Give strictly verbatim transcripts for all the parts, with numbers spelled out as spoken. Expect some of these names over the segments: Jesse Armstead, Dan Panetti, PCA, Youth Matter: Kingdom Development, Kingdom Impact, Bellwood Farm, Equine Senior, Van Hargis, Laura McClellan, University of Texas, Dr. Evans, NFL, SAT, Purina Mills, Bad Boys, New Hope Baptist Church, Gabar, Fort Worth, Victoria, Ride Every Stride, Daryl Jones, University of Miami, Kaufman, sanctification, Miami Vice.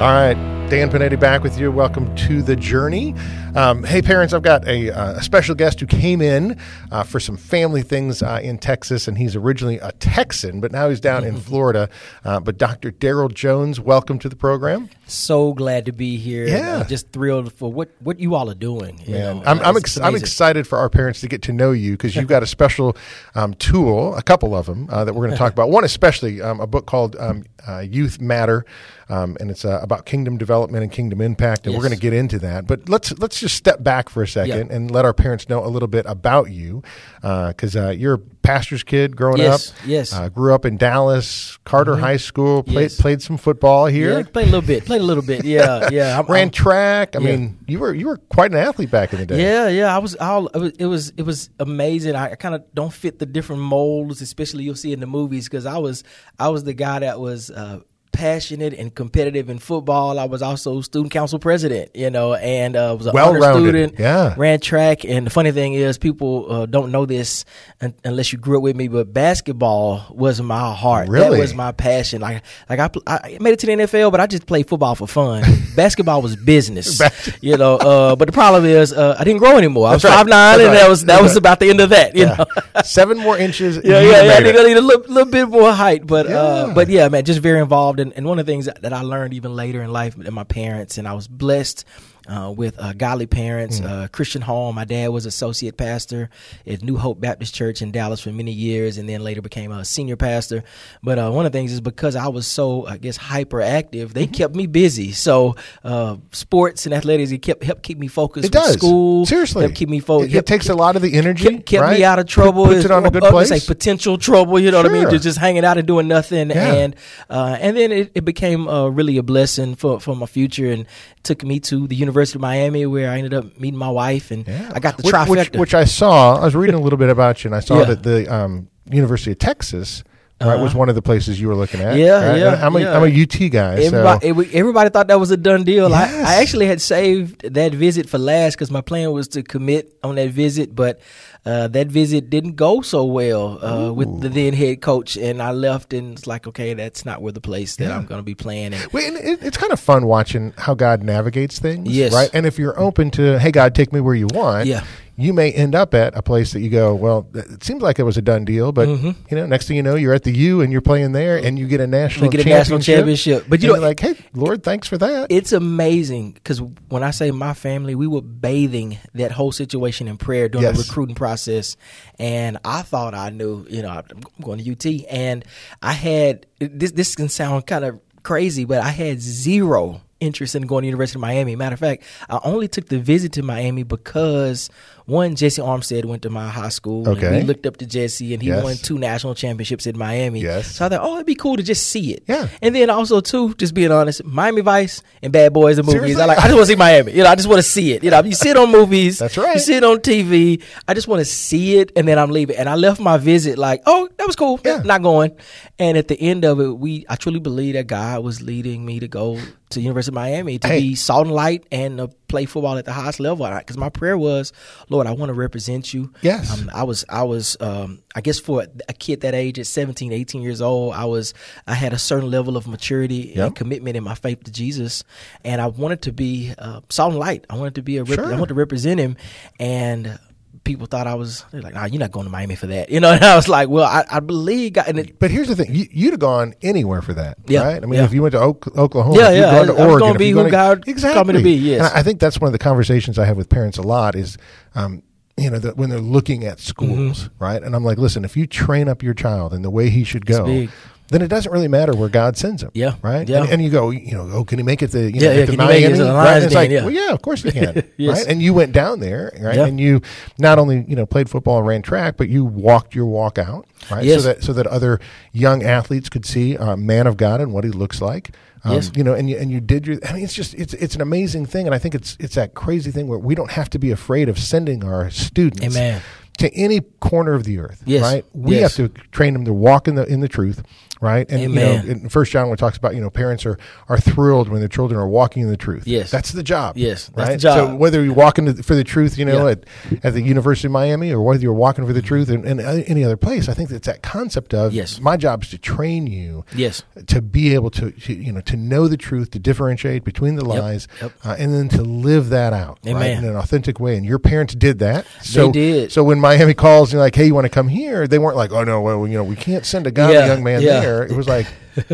All right, Dan Panetti back with you. Welcome to The Journey. Um, hey, parents, I've got a, uh, a special guest who came in uh, for some family things uh, in Texas, and he's originally a Texan, but now he's down in Florida. Uh, but Doctor Daryl Jones, welcome to the program. So glad to be here. Yeah. And I'm just thrilled for what, what you all are doing. You Man, know, I'm I'm, ex- I'm excited for our parents to get to know you because you've got a special um, tool, a couple of them, uh, that we're going to talk about. One especially, um, a book called um, uh, Youth Matter, um, and it's uh, about Kingdom Development and Kingdom Impact, and yes. we're going to get into that. But let's let's just step back for a second yeah. and let our parents know a little bit about you, because uh, uh, you're a pastor's kid growing yes, up. Yes, uh, grew up in Dallas, Carter mm-hmm. High School. Played yes. played some football here. Yeah, played a little bit. Played a little bit. Yeah, yeah. I'm, Ran I'm, track. I yeah. mean, you were you were quite an athlete back in the day. Yeah, yeah. I was. All, it was it was amazing. I, I kind of don't fit the different molds, especially you'll see in the movies, because I was I was the guy that was. Uh, passionate and competitive in football. I was also student council president, you know, and uh, was an well-rounded honor student, yeah. ran track. And the funny thing is, people uh, don't know this un- unless you grew up with me, but basketball was my heart. Really? That was my passion. Like, like I, I made it to the N F L, but I just played football for fun. Basketball was business, you know. Uh, but the problem is, uh, I didn't grow anymore. I was five nine, right. and right. that was that yeah. was about the end of that, you yeah. know. Seven more inches. Yeah, yeah, yeah. I need, I need a little, little bit more height, but yeah. Uh, but yeah, man, just very involved. And, and one of the things that I learned even later in life than my parents, and I was blessed uh, with uh, godly parents, mm. uh, Christian home. My dad was associate pastor at New Hope Baptist Church in Dallas for many years, and then later became a senior pastor. But uh, one of the things is because I was so, I guess, hyperactive, they mm-hmm. kept me busy. So uh, sports and athletics, it kept helped keep me focused. It does. School. Seriously. Helped keep me focused. It, it kept, takes kept, a lot of the energy. Kept, kept right? me out of trouble. Put, puts it on a good uh, place. It's like potential trouble, you know sure. what I mean? Just, just hanging out and doing nothing. Yeah. And uh, and then it, it became uh, really a blessing for, for my future, and took me to the University University of Miami, where I ended up meeting my wife, and yeah. I got the which, trifecta. Which, which I saw. I was reading a little bit about you, and I saw yeah. that the um, University of Texas uh-huh. right, was one of the places you were looking at. Yeah, right? yeah, I'm a, yeah. I'm a U T guy. Everybody, so. it, everybody thought that was a done deal. Yes. I, I actually had saved that visit for last because my plan was to commit on that visit, but uh, that visit didn't go so well uh, with the then head coach, and I left, and it's like, okay, that's not where the place that yeah. I'm going to be playing. And, well, and it, it's kind of fun watching how God navigates things, yes. right? And if you're open to, hey, God, take me where you want, yeah. you may end up at a place that you go, well, it seems like it was a done deal, but mm-hmm. you know, next thing you know, you're at the U, and you're playing there, and you get a national, get a championship, national championship. But you know, you're like, hey, Lord, thanks for that. It's amazing because when I say my family, we were bathing that whole situation in prayer during yes. the recruiting process. Process, and I thought I knew, you know, I'm going to U T, and I had this. This can sound kind of crazy, but I had zero interest in going to the University of Miami. Matter of fact, I only took the visit to Miami because one, Jesse Armstead went to my high school. Okay, and we looked up to Jesse, and he yes. won two national championships in Miami. Yes, so I thought, oh, it'd be cool to just see it. Yeah, and then also too, just being honest, Miami Vice and Bad Boys, the movies. Seriously? I like. I just want to see Miami. You know, I just want to see it. You know, you see it on movies. That's right. You see it on T V. I just want to see it, and then I'm leaving. And I left my visit like, oh, that was cool. Yeah. Not going. And at the end of it, we I truly believe that God was leading me to go to University of Miami to hey. be salt and light and to play football at the highest level. Because my prayer was, Lord, I want to represent you. Yes. Um, I was, I was, um, I guess for a kid that age at seventeen, eighteen years old, I was, I had a certain level of maturity yep. and commitment in my faith to Jesus. And I wanted to be uh, salt and light. I wanted to be a, rep- sure. I wanted to represent him. And people thought I was, they're like, nah, you're not going to Miami for that. You know, and I was like, well, I, I believe God. And it, but here's the thing. You, you'd have gone anywhere for that, yeah, right? I mean, yeah. if you went to Oklahoma, yeah, yeah. you'd gone to I, Oregon. I was going to be who God exactly. called me to be, yes. And I think that's one of the conversations I have with parents a lot is, um, you know, the, when they're looking at schools, mm-hmm. right? And I'm like, listen, if you train up your child in the way he should go, then it doesn't really matter where God sends him. Yeah. Right? Yeah. And, and you go, you know, oh, can he make it to, you know, yeah, yeah, to Miami? It to the right? It's like, yeah. well, yeah, of course he can. Yes. Right? And you went down there, right? Yeah. And you not only, you know, played football and ran track, but you walked your walk out, right? Yes. So that so that other young athletes could see a man of God and what he looks like. Um, yes. You know, and you, and you did your, I mean, it's just, it's it's an amazing thing. And I think it's it's that crazy thing where we don't have to be afraid of sending our students. Amen. To any corner of the earth, yes. right? We yes. have to train them to walk in the in the truth, right? And Amen. You know, in First John, when it talks about, you know, parents are are thrilled when their children are walking in the truth. Yes, that's the job. Yes, right. That's the job. So whether you're walking to, for the truth, you know, yeah. at, at the University of Miami, or whether you're walking for the truth in, in any other place, I think it's that concept of yes. my job is to train you, yes. to be able to, to you know to know the truth, to differentiate between the lies, yep. Yep. Uh, and then to live that out Amen. Right in an authentic way. And your parents did that. So, they did. So when my Miami calls and like, hey, you want to come here? They weren't like, oh no, well, you know, we can't send a guy, yeah, young man yeah. there. It was like,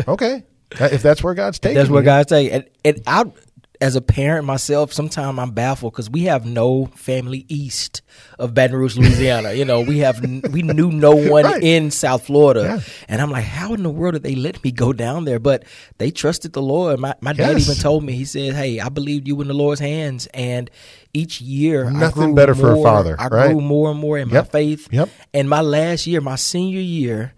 okay, if that's where God's taking, that's where you. God's taking. And, and I, as a parent myself, sometimes I'm baffled because we have no family east of Baton Rouge, Louisiana. You know, we have we knew no one right. in South Florida, yeah. and I'm like, how in the world did they let me go down there? But they trusted the Lord. My my yes. dad even told me. He said, hey, I believe you in the Lord's hands, and each year, nothing I grew better more, for a father. I right? grew more and more in yep. my faith. Yep. And my last year, my senior year,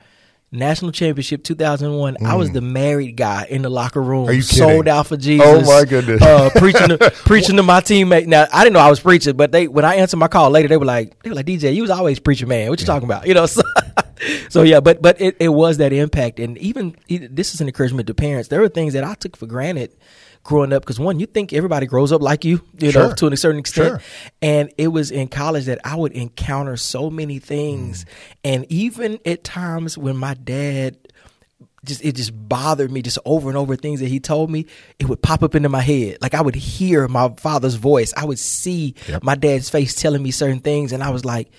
national championship two thousand one, mm. I was the married guy in the locker room. Are you kidding? Sold out for Jesus. Oh my goodness! uh, preaching, to, preaching to my teammate. Now I didn't know I was preaching, but they when I answered my call later, they were like, they were like, D J, you was always preaching, man. What you yeah. talking about? You know. So, so yeah, but but it, it was that impact, and even this is an encouragement to parents. There are things that I took for granted growing up, because one, you think everybody grows up like you, you sure. know, to a certain extent. Sure. And it was in college that I would encounter so many things. Mm. And even at times when my dad just, it just bothered me just over and over things that he told me, it would pop up into my head. Like I would hear my father's voice. I would see yep. my dad's face telling me certain things. And I was like,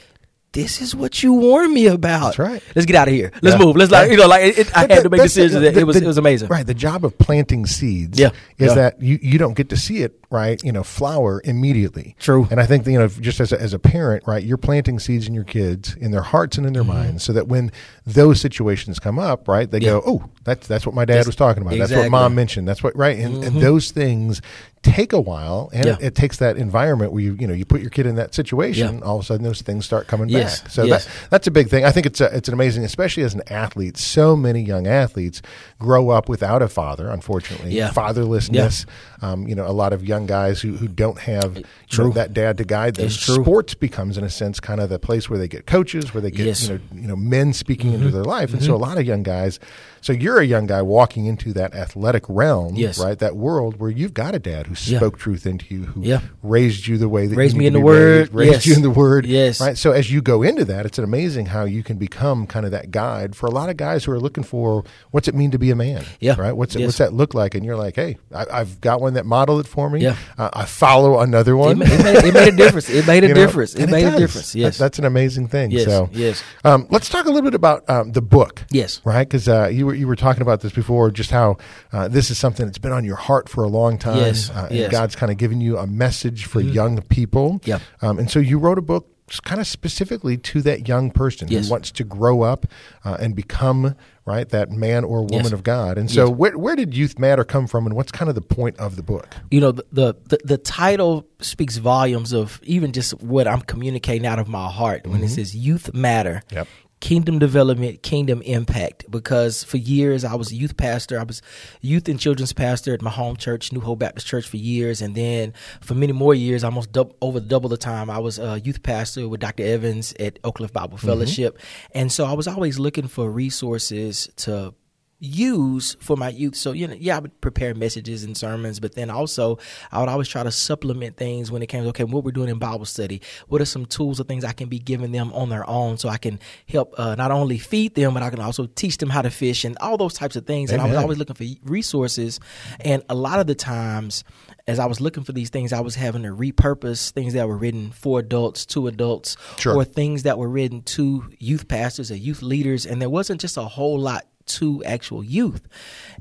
this is what you warned me about. That's right. Let's get out of here. Let's yeah. move. Let's like, you know, like it, it, I had to make That's decisions. The, the, it was the, it was amazing. Right. The job of planting seeds yeah. is yeah. that you, you don't get to see it, right, you know, flower immediately. True. And I think, you know, just as a, as a parent, right, you're planting seeds in your kids, in their hearts and in their mm-hmm. minds, so that when those situations come up, right, they yeah. go, oh, that's that's what my dad that's, was talking about. Exactly. That's what mom mentioned. That's what right. And, mm-hmm. and those things take a while, and yeah. it, it takes that environment where you you know you put your kid in that situation, yeah. all of a sudden those things start coming yes. back. So yes. that, that's a big thing. I think it's a, it's an amazing, especially as an athlete. So many young athletes grow up without a father, unfortunately. Yeah. Fatherlessness. Yeah. Um, you know, a lot of young guys who, who don't have you know, that dad to guide them. Sports becomes, in a sense, kind of the place where they get coaches, where they get yes. you know you know men speaking mm-hmm. into their life, and mm-hmm. so a lot of young guys. So you're a young guy walking into that athletic realm, yes. right? That world where you've got a dad who spoke yeah. truth into you, who yeah. raised you the way that raised you me in the word, raised, raised yes. you in the word, yes. right? So as you go into that, it's amazing how you can become kind of that guide for a lot of guys who are looking for what's it mean to be a man, yeah. right? What's yes. it, what's that look like? And you're like, hey, I, I've got one that modeled it for me. Yeah. Uh, I follow another one. It, it, made, it made a difference. It made a you know, difference. It made it a difference. Yes, that, that's an amazing thing. Yes, so, yes. Um, let's talk a little bit about um, the book. Yes, right? Because uh, you were you were talking about this before, just how uh, this is something that's been on your heart for a long time. Yes. Uh, yes. And God's kind of giving you a message for mm-hmm. young people. Yep. Um, and so you wrote a book kind of specifically to that young person yes. who wants to grow up uh, and become, right, that man or woman yes. of God. And so yes. where, where did Youth Matter come from, and what's kind of the point of the book? You know, the, the, the title speaks volumes of even just what I'm communicating out of my heart when mm-hmm. it says Youth Matter. Yep. Kingdom Development, Kingdom Impact, because for years I was a youth pastor. I was youth and children's pastor at my home church, New Hope Baptist Church, for years. And then for many more years, almost dub- over double the time, I was a youth pastor with Doctor Evans at Oak Cliff Bible mm-hmm. Fellowship. And so I was always looking for resources to use for my youth. So, you know, yeah, I would prepare messages and sermons, but then also I would always try to supplement things when it came to, okay, what we're doing in Bible study, what are some tools or things I can be giving them on their own so I can help uh, not only feed them, but I can also teach them how to fish and all those types of things. Amen. And I was always looking for resources. And a lot of the times as I was looking for these things, I was having to repurpose things that were written for adults to adults sure. or things that were written to youth pastors or youth leaders. And there wasn't just a whole lot to actual youth.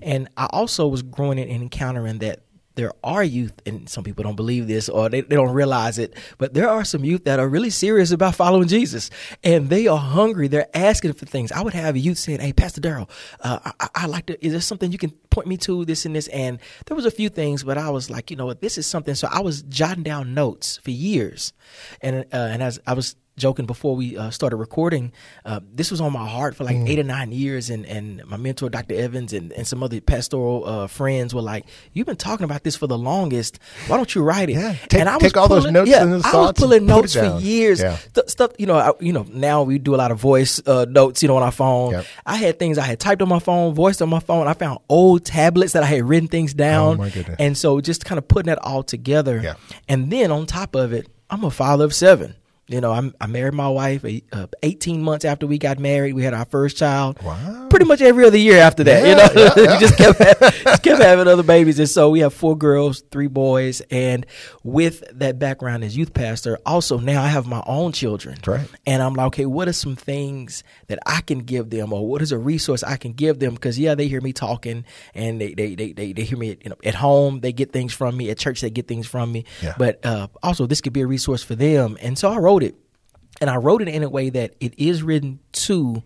And I also was growing and encountering that there are youth, and some people don't believe this or they, they don't realize it, but there are some youth that are really serious about following Jesus, and they are hungry. They're asking for things. I would have youth saying, hey, Pastor Daryl, uh, I, I like to, is there something you can point me to, this and this? And there was a few things, but I was like, you know what, this is something. So I was jotting down notes for years. And, uh, and as I was joking before we uh, started recording, uh, this was on my heart for like mm. eight or nine years. And, and my mentor, Doctor Evans, and, and some other pastoral uh, friends were like, you've been talking about this for the longest. Why don't you write it? Yeah, take, and I was take all pulling, those notes. Yeah, and those I was pulling notes for years. Yeah. Th- stuff, you know, I, you know, now we do a lot of voice uh, notes, you know, on our phone. Yep. I had things I had typed on my phone, voiced on my phone. I found old tablets that I had written things down. Oh, my goodness. And so just kind of putting that all together. Yeah. And then on top of it, I'm a father of seven. You know, I'm, I married my wife uh, eighteen months after we got married. We had our first child. Wow. Pretty much every other year after that, yeah, you know, yeah, yeah. we just kept, having, just kept having other babies. And so we have four girls, three boys. And with that background as youth pastor, also now I have my own children. That's right. And I'm like, okay, what are some things that I can give them, or what is a resource I can give them? Because, yeah, they hear me talking, and they they, they, they, they hear me, you know, at home. They get things from me. At church, they get things from me. Yeah. But uh, also this could be a resource for them. And so I wrote it. And I wrote it in a way that it is written to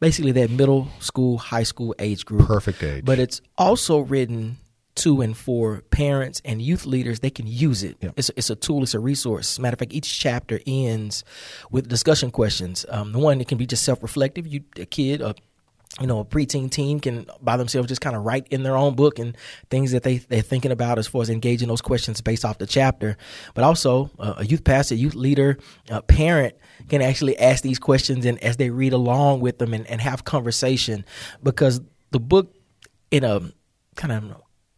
basically that middle school, high school age group. Perfect age. But it's also written to and for parents and youth leaders. They can use it. Yeah. It's, it's a tool. It's a resource. As a matter of fact, each chapter ends with discussion questions. Um, one, it can be just self-reflective. You, a kid, a you know, a preteen teen can by themselves just kind of write in their own book and things that they, they're thinking about as far as engaging those questions based off the chapter. But also uh, a youth pastor, youth leader, a parent can actually ask these questions and as they read along with them and, and have conversation, because the book in a kind of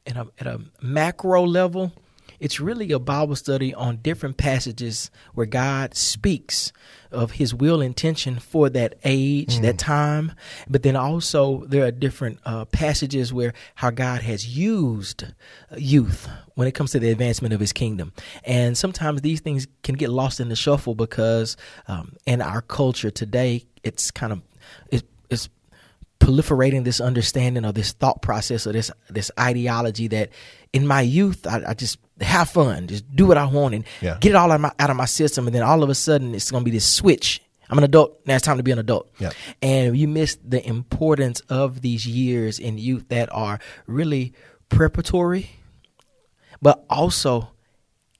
in a, at a macro level, it's really a Bible study on different passages where God speaks of his will and intention for that age, mm. that time. But then also there are different uh, passages where how God has used youth when it comes to the advancement of his kingdom. And sometimes these things can get lost in the shuffle because um, in our culture today, it's kind of it's, it's proliferating this understanding or this thought process or this this ideology that in my youth, I, I just have fun, just do what I want and yeah. get it all out of, my, out of my system. And then all of a sudden it's going to be this switch. I'm an adult. Now it's time to be an adult. Yeah. And you miss the importance of these years in youth that are really preparatory, but also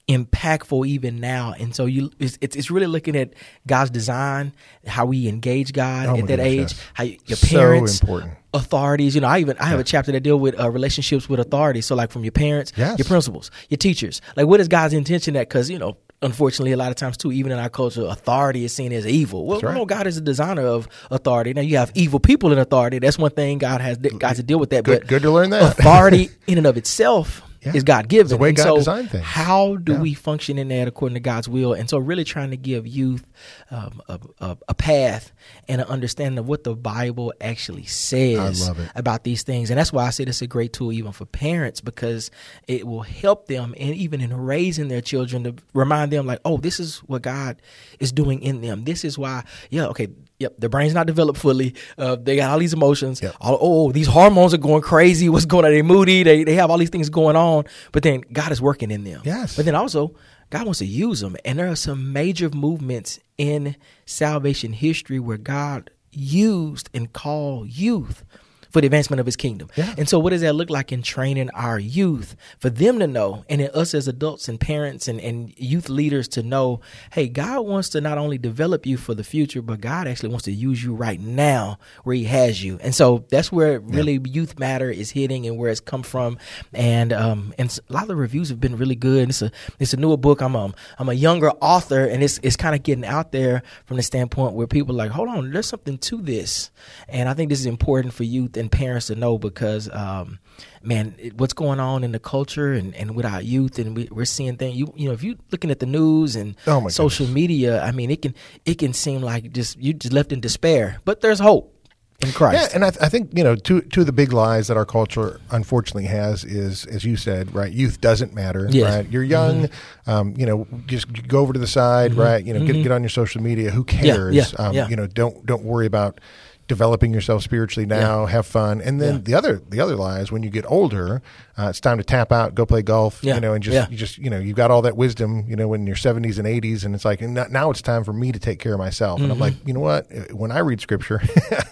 impactful even now. And so you, it's, it's really looking at God's design, how we engage God oh at that goodness, age, yes. how you, your parents, so important. Authorities, you know, I even, I have yeah. a chapter that deal with uh, relationships with authority. So like from your parents, yes. your principals, your teachers, like what is God's intention that, cause you know, unfortunately, a lot of times, too, even in our culture, authority is seen as evil. Well, right. no, God is a designer of authority. Now, you have evil people in authority. That's one thing God has got to deal with that. Good, but good to learn that. Authority in and of itself yeah. is God-given. It's the way God so designed things. How do yeah. we function in that according to God's will? And so really trying to give youth um, a, a, a path and an understanding of what the Bible actually says about these things. And that's why I say this is a great tool even for parents, because it will help them, and even in raising their children, to remind them them like, oh, this is what God is doing in them. This is why, yeah, okay, yep, their brain's not developed fully. Uh, they got all these emotions. Yep. All, oh, these hormones are going crazy. What's going on? They're moody. They, they have all these things going on. But then God is working in them. Yes. But then also, God wants to use them. And there are some major movements in salvation history where God used and called youth for the advancement of his kingdom. Yeah. And so what does that look like in training our youth for them to know, and in us as adults and parents and, and youth leaders to know, hey, God wants to not only develop you for the future, but God actually wants to use you right now where he has you. And so that's where really yeah. Youth Matter is hitting and where it's come from. And um, and a lot of the reviews have been really good. It's a it's a newer book. I'm um I'm a younger author, and it's it's kind of getting out there from the standpoint where people are like, hold on, there's something to this. And I think this is important for youth and And parents to know, because um, man, what's going on in the culture and, and with our youth, and we, we're seeing things. You you know, if you're looking at the news and oh my social goodness. media, I mean, it can it can seem like just you just left in despair. But there's hope in Christ. Yeah, and I, th- I think you know, two two of the big lies that our culture unfortunately has is, as you said, right? Youth doesn't matter. Yes. Right? You're young. Mm-hmm. Um, you know, just go over to the side, mm-hmm. right? You know, mm-hmm. get get on your social media. Who cares? Yeah, yeah, um, yeah. You know, don't don't worry about. developing yourself spiritually now, yeah. have fun. And then yeah. the other the other lie is when you get older, uh, it's time to tap out, go play golf, yeah. you know, and just, yeah. you just, you know, you've got all that wisdom, you know, when you're seventies and eighties, and it's like, and now it's time for me to take care of myself. Mm-hmm. And I'm like, you know what? When I read scripture,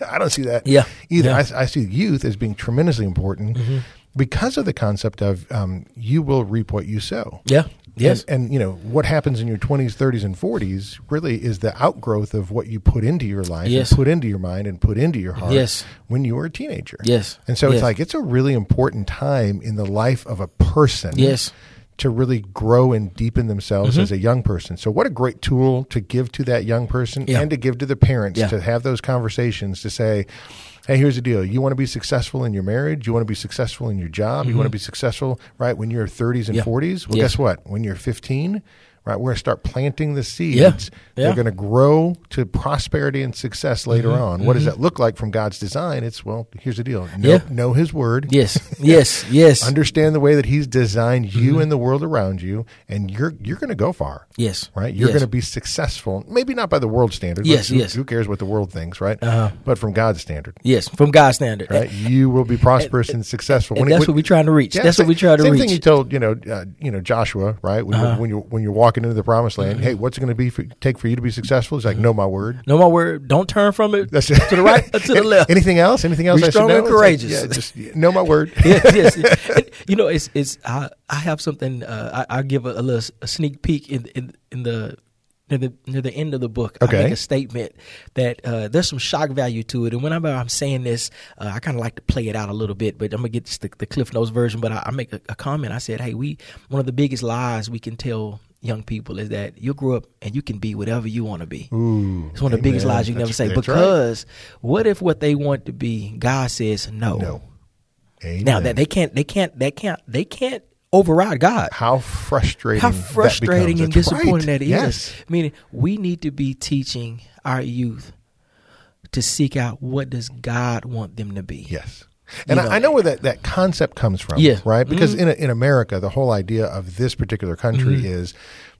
I don't see that yeah. either. Yeah. I, I see youth as being tremendously important mm-hmm. because of the concept of um, you will reap what you sow. Yeah. Yes. And, and, you know, what happens in your twenties, thirties, and forties really is the outgrowth of what you put into your life, yes. and put into your mind, and put into your heart yes. when you were a teenager. Yes. And so yes. it's like, it's a really important time in the life of a person yes. to really grow and deepen themselves mm-hmm. as a young person. So what a great tool to give to that young person yeah. and to give to the parents yeah. to have those conversations to say, hey, here's the deal. You want to be successful in your marriage. You want to be successful in your job. Mm-hmm. You want to be successful, right, when you're thirties and yeah. forties. Well, yeah. guess what? When you're fifteen, right, we're going to start planting the seeds. Yeah. Yeah. They're going to grow to prosperity and success later mm-hmm. on. What mm-hmm. does that look like from God's design? It's, well, here's the deal. Know, yeah. know His Word. Yes, yes, yes. Understand the way that He's designed you mm-hmm. and the world around you, and you're you're going to go far. Yes. Right? You're yes. going to be successful, maybe not by the world standard. Yes, who, yes. Who cares what the world thinks, right? Uh-huh. But from God's standard. Yes, from God's standard. Right? And, you will be prosperous and, and successful. And when that's it, what we're trying to reach. Yeah, that's same, what we try to same reach. Same thing you told, you know, uh, you know, Joshua, right? When, uh-huh. when, you, when you're walking into the promised land, hey, what's it going to be for, take for you to be successful? It's like, know my word. Know my word. Don't turn from it, that's it. To the right or to the left. Anything else? Anything else? Be strong I should know? And courageous. Like, yeah, just yeah, know my word. yes, yes. And, you know, it's it's. I, I have something. Uh, I, I give a, a little a sneak peek in in, in the. Near the, near the end of the book, okay. I make a statement that uh, there's some shock value to it. And whenever I'm saying this, uh, I kind of like to play it out a little bit, but I'm going to get the, the Cliff Notes version. But I, I make a, a comment. I said, hey, we one of the biggest lies we can tell young people is that you'll grow up and you can be whatever you want to be. Ooh, it's one of amen. The biggest lies you can that's, ever say. Because right. what if what they want to be, God says no. No. Amen. Now, that they can't, they can't, they can't, they can't. Override God. How frustrating! How frustrating that and That's disappointing right. that is. Yes. Meaning, we need to be teaching our youth to seek out what does God want them to be. Yes, and you know? I, I know where that, that concept comes from. Yeah. Right. Because mm-hmm. in in America, the whole idea of this particular country mm-hmm. is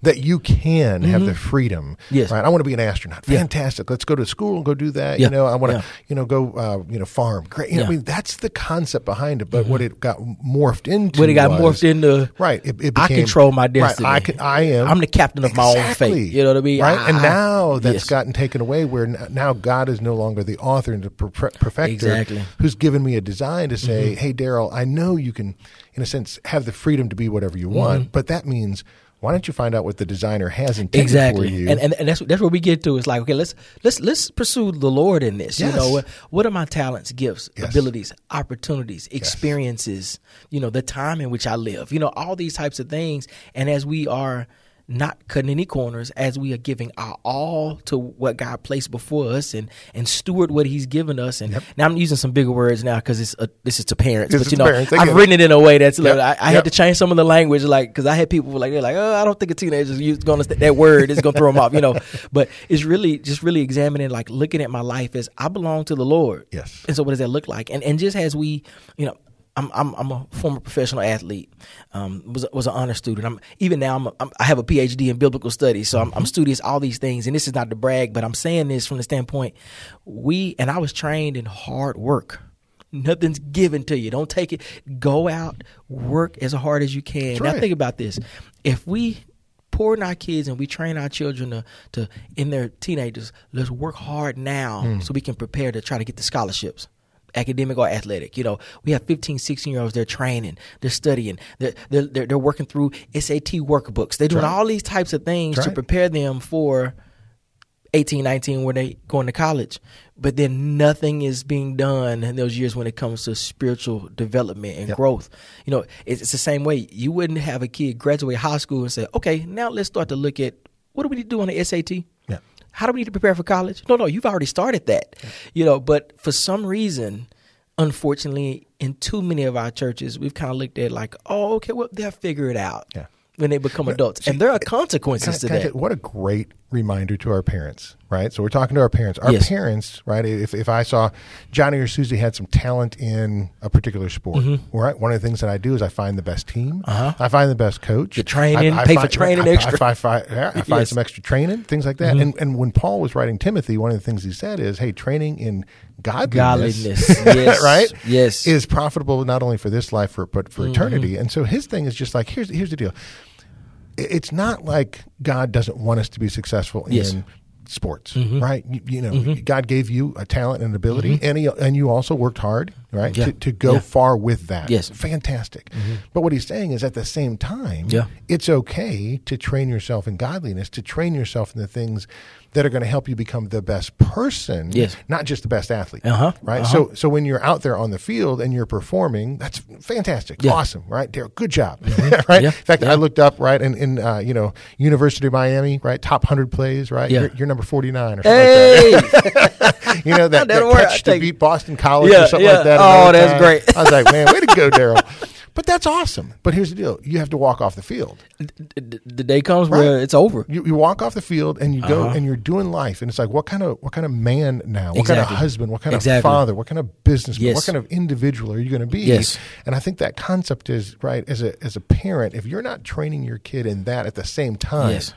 that you can mm-hmm. have the freedom. Yes. Right. I want to be an astronaut. Fantastic. Yeah. Let's go to school and go do that. Yeah. You know, I want to, yeah. you know, go, uh, you know, farm. Great. You yeah. know, I mean, that's the concept behind it. But mm-hmm. what it got morphed into What it got was, morphed into. Right. It, it became, I control my destiny. Right, I, can, I am. I'm the captain of exactly. my own fate. You know what I mean? Right. I, and now I, that's yes. gotten taken away where now God is no longer the author and the perfecter exactly. who's given me a design to say, mm-hmm. hey, Daryl, I know you can, in a sense, have the freedom to be whatever you mm-hmm. want, but that means why don't you find out what the designer has intended exactly. for you? And, and and that's that's where we get to. It's like, okay, let's let's let's pursue the Lord in this. Yes. You know, what are my talents, gifts, yes. abilities, opportunities, experiences? Yes. You know, the time in which I live. You know, all these types of things. And as we are not cutting any corners, as we are giving our all to what God placed before us and and steward what He's given us. And yep. now I'm using some bigger words now because it's a, this is to parents, this but you know parents, I've written it in a way that's yep. like, I, I yep. had to change some of the language, like because I had people like they're like, oh, I don't think a teenager is going to that word is going to throw them off, you know. But it's really just really examining, like looking at my life as I belong to the Lord. Yes. And so what does that look like? And and just as we, you know. I'm I'm I'm a former professional athlete. Um, was was an honor student. I'm even now. I'm, a, I'm I have a P H D in biblical studies, so I'm, I'm studious all these things. And this is not to brag, but I'm saying this from the standpoint we and I was trained in hard work. Nothing's given to you. Don't take it. Go out, work as hard as you can. That's right. Now think about this: if we pour in our kids and we train our children to, to in their teenagers, let's work hard now mm. so we can prepare to try to get the scholarships. Academic or athletic, you know, we have fifteen, sixteen year olds, they're training, they're studying, they're, they're, they're working through S A T workbooks. They're doing right. all these types of things right. to prepare them for eighteen, nineteen when they going to college. But then nothing is being done in those years when it comes to spiritual development and yep. growth. You know, it's, it's the same way. You wouldn't have a kid graduate high school and say, okay, now let's start to look at what do we need to do on the S A T? Yeah. How do we need to prepare for college? No, no, you've already started that, you know, but for some reason, unfortunately, in too many of our churches, we've kind of looked at like, oh, okay, well, they'll figure it out yeah. when they become adults. See, and there are consequences can I, to can that. I, what a great reminder to our parents, right? So we're talking to our parents. Our yes. parents, right? If if I saw Johnny or Susie had some talent in a particular sport, mm-hmm. right? One of the things that I do is I find the best team. Uh-huh. I find the best coach. You train in, I, I pay find, for training I, extra. I, I, I find, yeah, I find yes. some extra training, things like that. Mm-hmm. And and when Paul was writing Timothy, one of the things he said is, hey, training in godliness, godliness. yes. right? Yes. Is profitable not only for this life, for, but for mm-hmm. eternity. And so his thing is just like, here's here's the deal. It's not like God doesn't want us to be successful in yes. sports, mm-hmm. right? You, you know, mm-hmm. God gave you a talent and ability, mm-hmm. and he, and you also worked hard, right, yeah. to, to go yeah. far with that. Yes. Fantastic. Mm-hmm. But what he's saying is at the same time, yeah. it's okay to train yourself in godliness, to train yourself in the things that are going to help you become the best person, yes. not just the best athlete, uh-huh. right? Uh-huh. So so when you're out there on the field and you're performing, that's fantastic, yeah. awesome, right? Daryl, good job, mm-hmm. right? Yeah. In fact, yeah. I looked up, right, in, in uh, you know, University of Miami, right, top one hundred plays, right? Yeah. You're, you're number forty-nine or something hey! like that. you know, that, that work, catch to beat Boston College yeah, or something yeah. like that. Oh, that's time. Great. I was like, man, way to go, Daryl. But that's awesome. But here's the deal. You have to walk off the field. The, the day comes right. where it's over. You, you walk off the field and you go uh-huh. and you're doing life. And it's like, what kind of what kind of man now? What exactly. kind of husband? What kind exactly. of father? What kind of businessman? Yes. What kind of individual are you going to be? Yes. And I think that concept is, right, as a as a parent, if you're not training your kid in that at the same time, yes.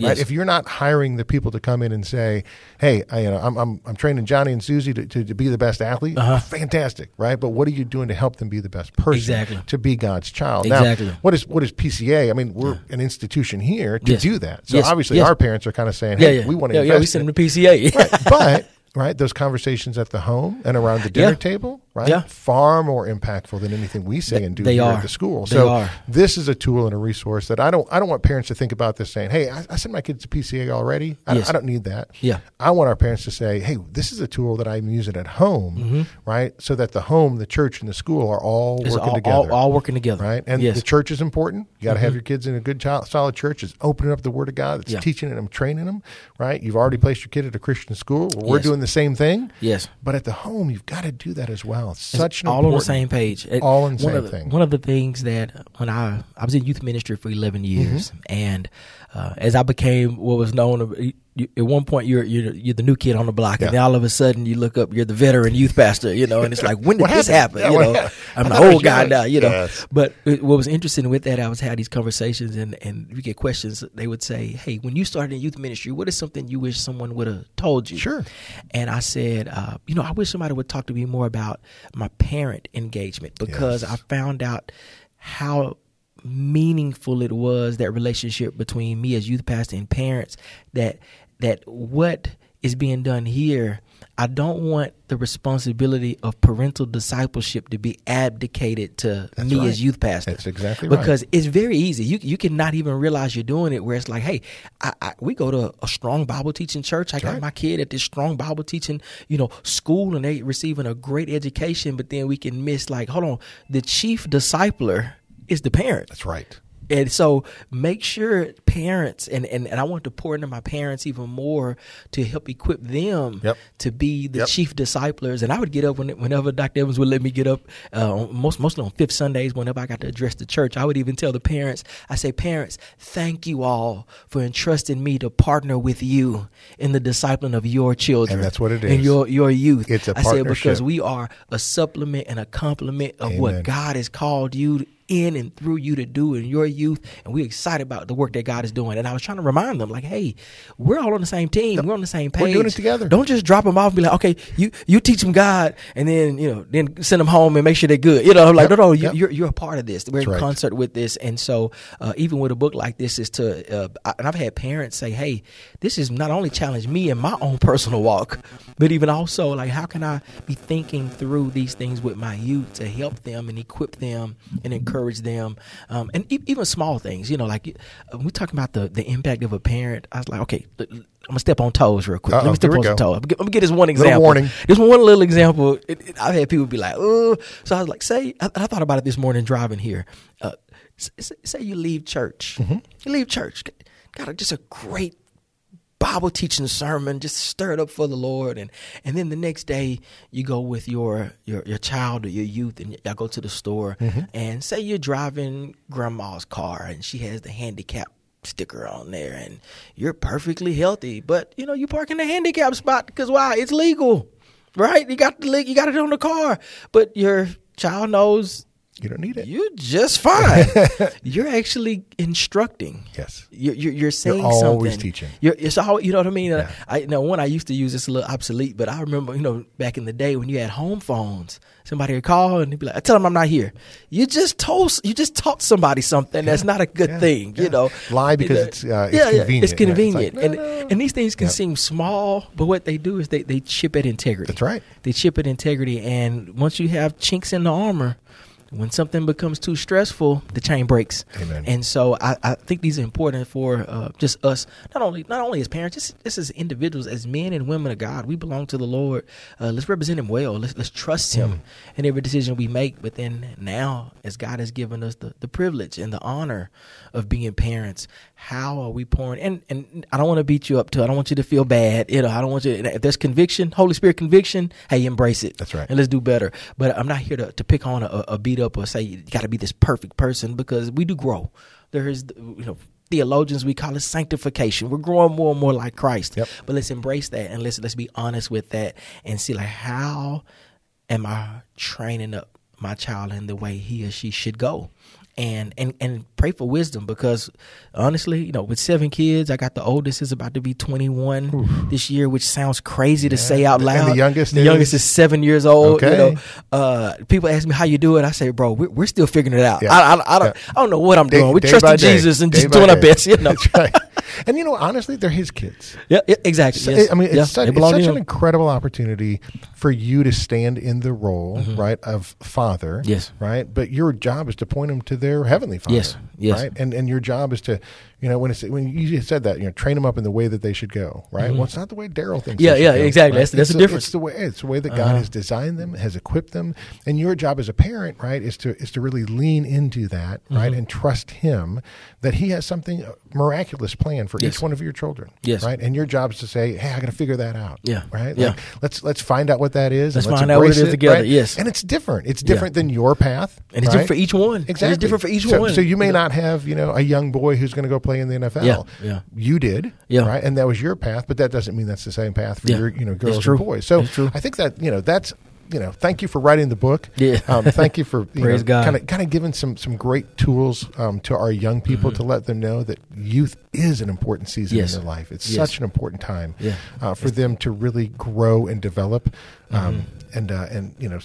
Right? Yes. If you're not hiring the people to come in and say, "Hey, I, you know, I'm I'm I'm training Johnny and Susie to, to, to be the best athlete," uh-huh. fantastic, right? But what are you doing to help them be the best person, exactly. to be God's child? Exactly. Now, what is what is P C A? I mean, we're yeah. an institution here to yes. do that. So yes. obviously, yes. our parents are kind of saying, "Hey, yeah, yeah. we want to yeah, invest." Yeah, we send them to P C A. right. But right, those conversations at the home and around the dinner yeah. table, right, yeah. far more impactful than anything we say they, and do here are. At the school. They so are. This is a tool and a resource that I don't I don't want parents to think about this saying, hey, I, I sent my kids to P C A already. I, yes. I don't need that. Yeah. I want our parents to say, hey, this is a tool that I'm using at home, mm-hmm. right, so that the home, the church, and the school are all it's working all, together. All, all working together. Right? And yes. the church is important. You got to mm-hmm. have your kids in a good, child, solid church. It's opening up the Word of God. It's yeah. teaching them, training them, right? You've already placed your kid at a Christian school. Well, we're yes. doing the same thing. Yes. But at the home, you've got to do that as well. It's such an all on the same page. It, all on the same the, thing. One of the things that when I I was in youth ministry for eleven years, mm-hmm. and uh, as I became what was known at one point, you're you're, you're the new kid on the block, yeah. and then all of a sudden you look up, you're the veteran youth pastor, you know, and it's like, when did this happened? happen? Yeah, you know, I'm the old guy now, you know. Yes. But it, what was interesting with that, I was had these conversations, and and we get questions. They would say, hey, when you started in youth ministry, what is something you wish someone would have told you? Sure. And I said, uh, you know, I wish somebody would talk to me more about my parent engagement, because yes. I found out how meaningful it was, that relationship between me as youth pastor and parents, that that what is being done here, I don't want the responsibility of parental discipleship to be abdicated to That's me right. as youth pastor. That's exactly right. Because it's very easy. You you can not even realize you're doing it, where it's like, hey, I, I, we go to a strong Bible teaching church. I That's got right. my kid at this strong Bible teaching, you know, school, and they receiving a great education. But then we can miss, like, hold on, the chief discipler is the parent. That's right. And so make sure parents, and, and, and I want to pour into my parents even more to help equip them yep. to be the yep. chief disciplers. And I would get up when, whenever Doctor Evans would let me get up, uh, most mostly on fifth Sundays, whenever I got to address the church, I would even tell the parents, I say, parents, thank you all for entrusting me to partner with you in the discipling of your children. And that's what it is. And your, your youth. It's a I partnership. I say, because we are a supplement and a complement of Amen. What God has called you to in and through you to do in your youth, and we're excited about the work that God is doing. And I was trying to remind them, like, hey, we're all on the same team. Yep. We're on the same page. We're doing it together. Don't just drop them off and be like, okay, you, you teach them God, and then, you know, then send them home and make sure they're good. You know, I'm like, yep. no, no, you, yep. you're, you're a part of this. We're That's in right. concert with this. And so uh, even with a book like this is to, uh, I, and I've had parents say, hey, this has not only challenged me in my own personal walk, but even also, like, how can I be thinking through these things with my youth to help them and equip them and encourage them, um, and e- even small things, you know, like uh, we're talking about the, the impact of a parent. I was like, okay, l- l- I'm gonna step on toes real quick. Uh-oh, Let me step on some toes. I'm gonna get this one example. Little warning. This one little example. It, it, I've had people be like, oh. So I was like, say, I, I thought about it this morning driving here. Uh, s- say you leave church. Mm-hmm. You leave church. Got a, just a great Bible teaching sermon, just stirred up for the Lord, and and then the next day you go with your your, your child or your youth, and y'all go to the store, mm-hmm. and say you're driving grandma's car, and she has the handicap sticker on there and you're perfectly healthy, but you know, you park in the handicap spot because why? It's legal, right? You got the you got it on the car, but your child knows you don't need it. You're just fine. You're actually instructing. Yes. You're, you're, you're saying you're something. You're always teaching. You're, it's all, you know what I mean? Yeah. I, you know, one I used to use, it's a little obsolete, but I remember, you know, back in the day when you had home phones, somebody would call and they'd be like, I tell them I'm not here. You just told, you just taught somebody something yeah. that's not a good yeah. thing, yeah. you know. Lie because you know, it's, uh, it's yeah, convenient. It's convenient. Right? It's like, no, and, no. and these things can yep. seem small, but what they do is they, they chip at integrity. That's right. They chip at integrity. And once you have chinks in the armor, when something becomes too stressful, the chain breaks. Amen. And so I, I think these are important for uh, just us, not only not only as parents, just, just as individuals, as men and women of God. We belong to the Lord. Uh, let's represent Him well. Let's, let's trust Him mm. in every decision we make. But then now, as God has given us the, the privilege and the honor of being parents, how are we pouring? And and I don't want to beat you up, too. I don't want you to feel bad. You know, I don't want you. If there's conviction, Holy Spirit conviction, hey, embrace it. That's right. And let's do better. But I'm not here to, to pick on a, a beat up or say you got to be this perfect person, because we do grow. There is, you know, theologians, we call it sanctification. We're growing more and more like Christ. Yep. But let's embrace that and let's let's be honest with that and see, like, how am I training up my child in the way he or she should go? And, and and pray for wisdom, because honestly, you know, with seven kids, I got the oldest is about to be twenty-one Oof. This year, which sounds crazy to yeah. say out loud. And the youngest, the is? youngest is seven years old. Okay. You know, uh, people ask me how you do it. I say, bro, we're, we're still figuring it out. Yeah. I, I, I don't, yeah. I don't know what I'm day, doing. We're trusting Jesus day. and day just doing day. our best. You know, that's right. And you know, honestly, they're His kids. Yeah, exactly. So, yes. I mean, it's yeah. such, it's such an incredible opportunity for you to stand in the role, mm-hmm. right, of father. Yes. Right, but your job is to point them to their heavenly Father. Yes. Yes. Right, and and your job is to, you know, when it's, when you said that, you know, train them up in the way that they should go. Right. Mm-hmm. Well, it's not the way Daryl thinks. Yeah. They yeah. Go, exactly. Right? That's that's the difference. It's the way it's the way that God uh-huh. has designed them, has equipped them, and your job as a parent, right, is to is to really lean into that, right, mm-hmm. and trust Him that He has something miraculous planned for yes. each one of your children. Yes. Right. And your job is to say, hey, I got to figure that out. Yeah. Right. Yeah. Like, let's let's find out what that is. Let's, and let's find out what it is together. Right? Yes. And it's different. It's different yeah. than your path. And it's right? different for each one. Exactly. It's different for each so, one. So you may yeah. not have, you know, a young boy who's going to go play in the N F L. Yeah. yeah. You did. Yeah. Right. And that was your path, but that doesn't mean that's the same path for yeah. your, you know, girls and boys. So I think that, you know, that's, you know, thank you for writing the book. Yeah. Um, thank you for kind of kind of giving some some great tools um, to our young people mm-hmm. to let them know that youth is an important season yes. in their life. It's yes. such an important time yeah. uh, for yes. them to really grow and develop. Um, mm-hmm. and uh, and you know,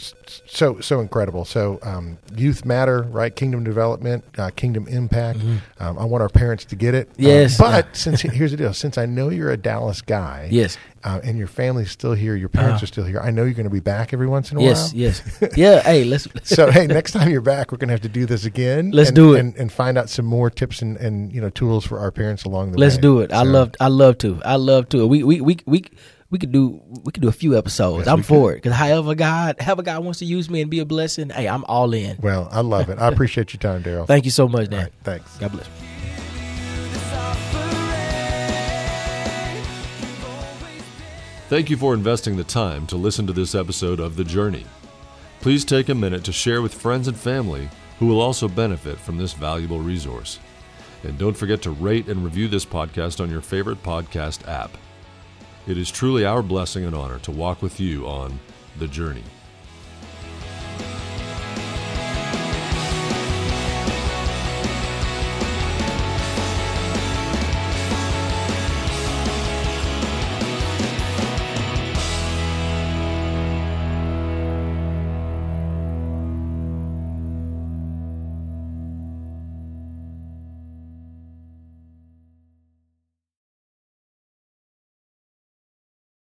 so so incredible. So um, Youth Matter, right? Kingdom Development, uh, Kingdom Impact. Mm-hmm. Um, I want our parents to get it. Yes, um, but yeah. since here's the deal: since I know you're a Dallas guy, yes, uh, and your family's still here, your parents uh, are still here. I know you're going to be back every once in a yes, while. Yes, yes, yeah. Hey, let's. So hey, next time you're back, we're going to have to do this again. Let's and, do it and, and find out some more tips and, and you know tools for our parents along the let's way. Let's do it. So. I love I love to. I love to. We we we we. We could do we could do a few episodes. Yes, I'm for could. it. Because however God, however God wants to use me and be a blessing, hey, I'm all in. Well, I love it. I appreciate your time, Daryl. Thank you so much, Dan. Right, thanks. God bless you. Thank you for investing the time to listen to this episode of The Journey. Please take a minute to share with friends and family who will also benefit from this valuable resource. And don't forget to rate and review this podcast on your favorite podcast app. It is truly our blessing and honor to walk with you on The Journey.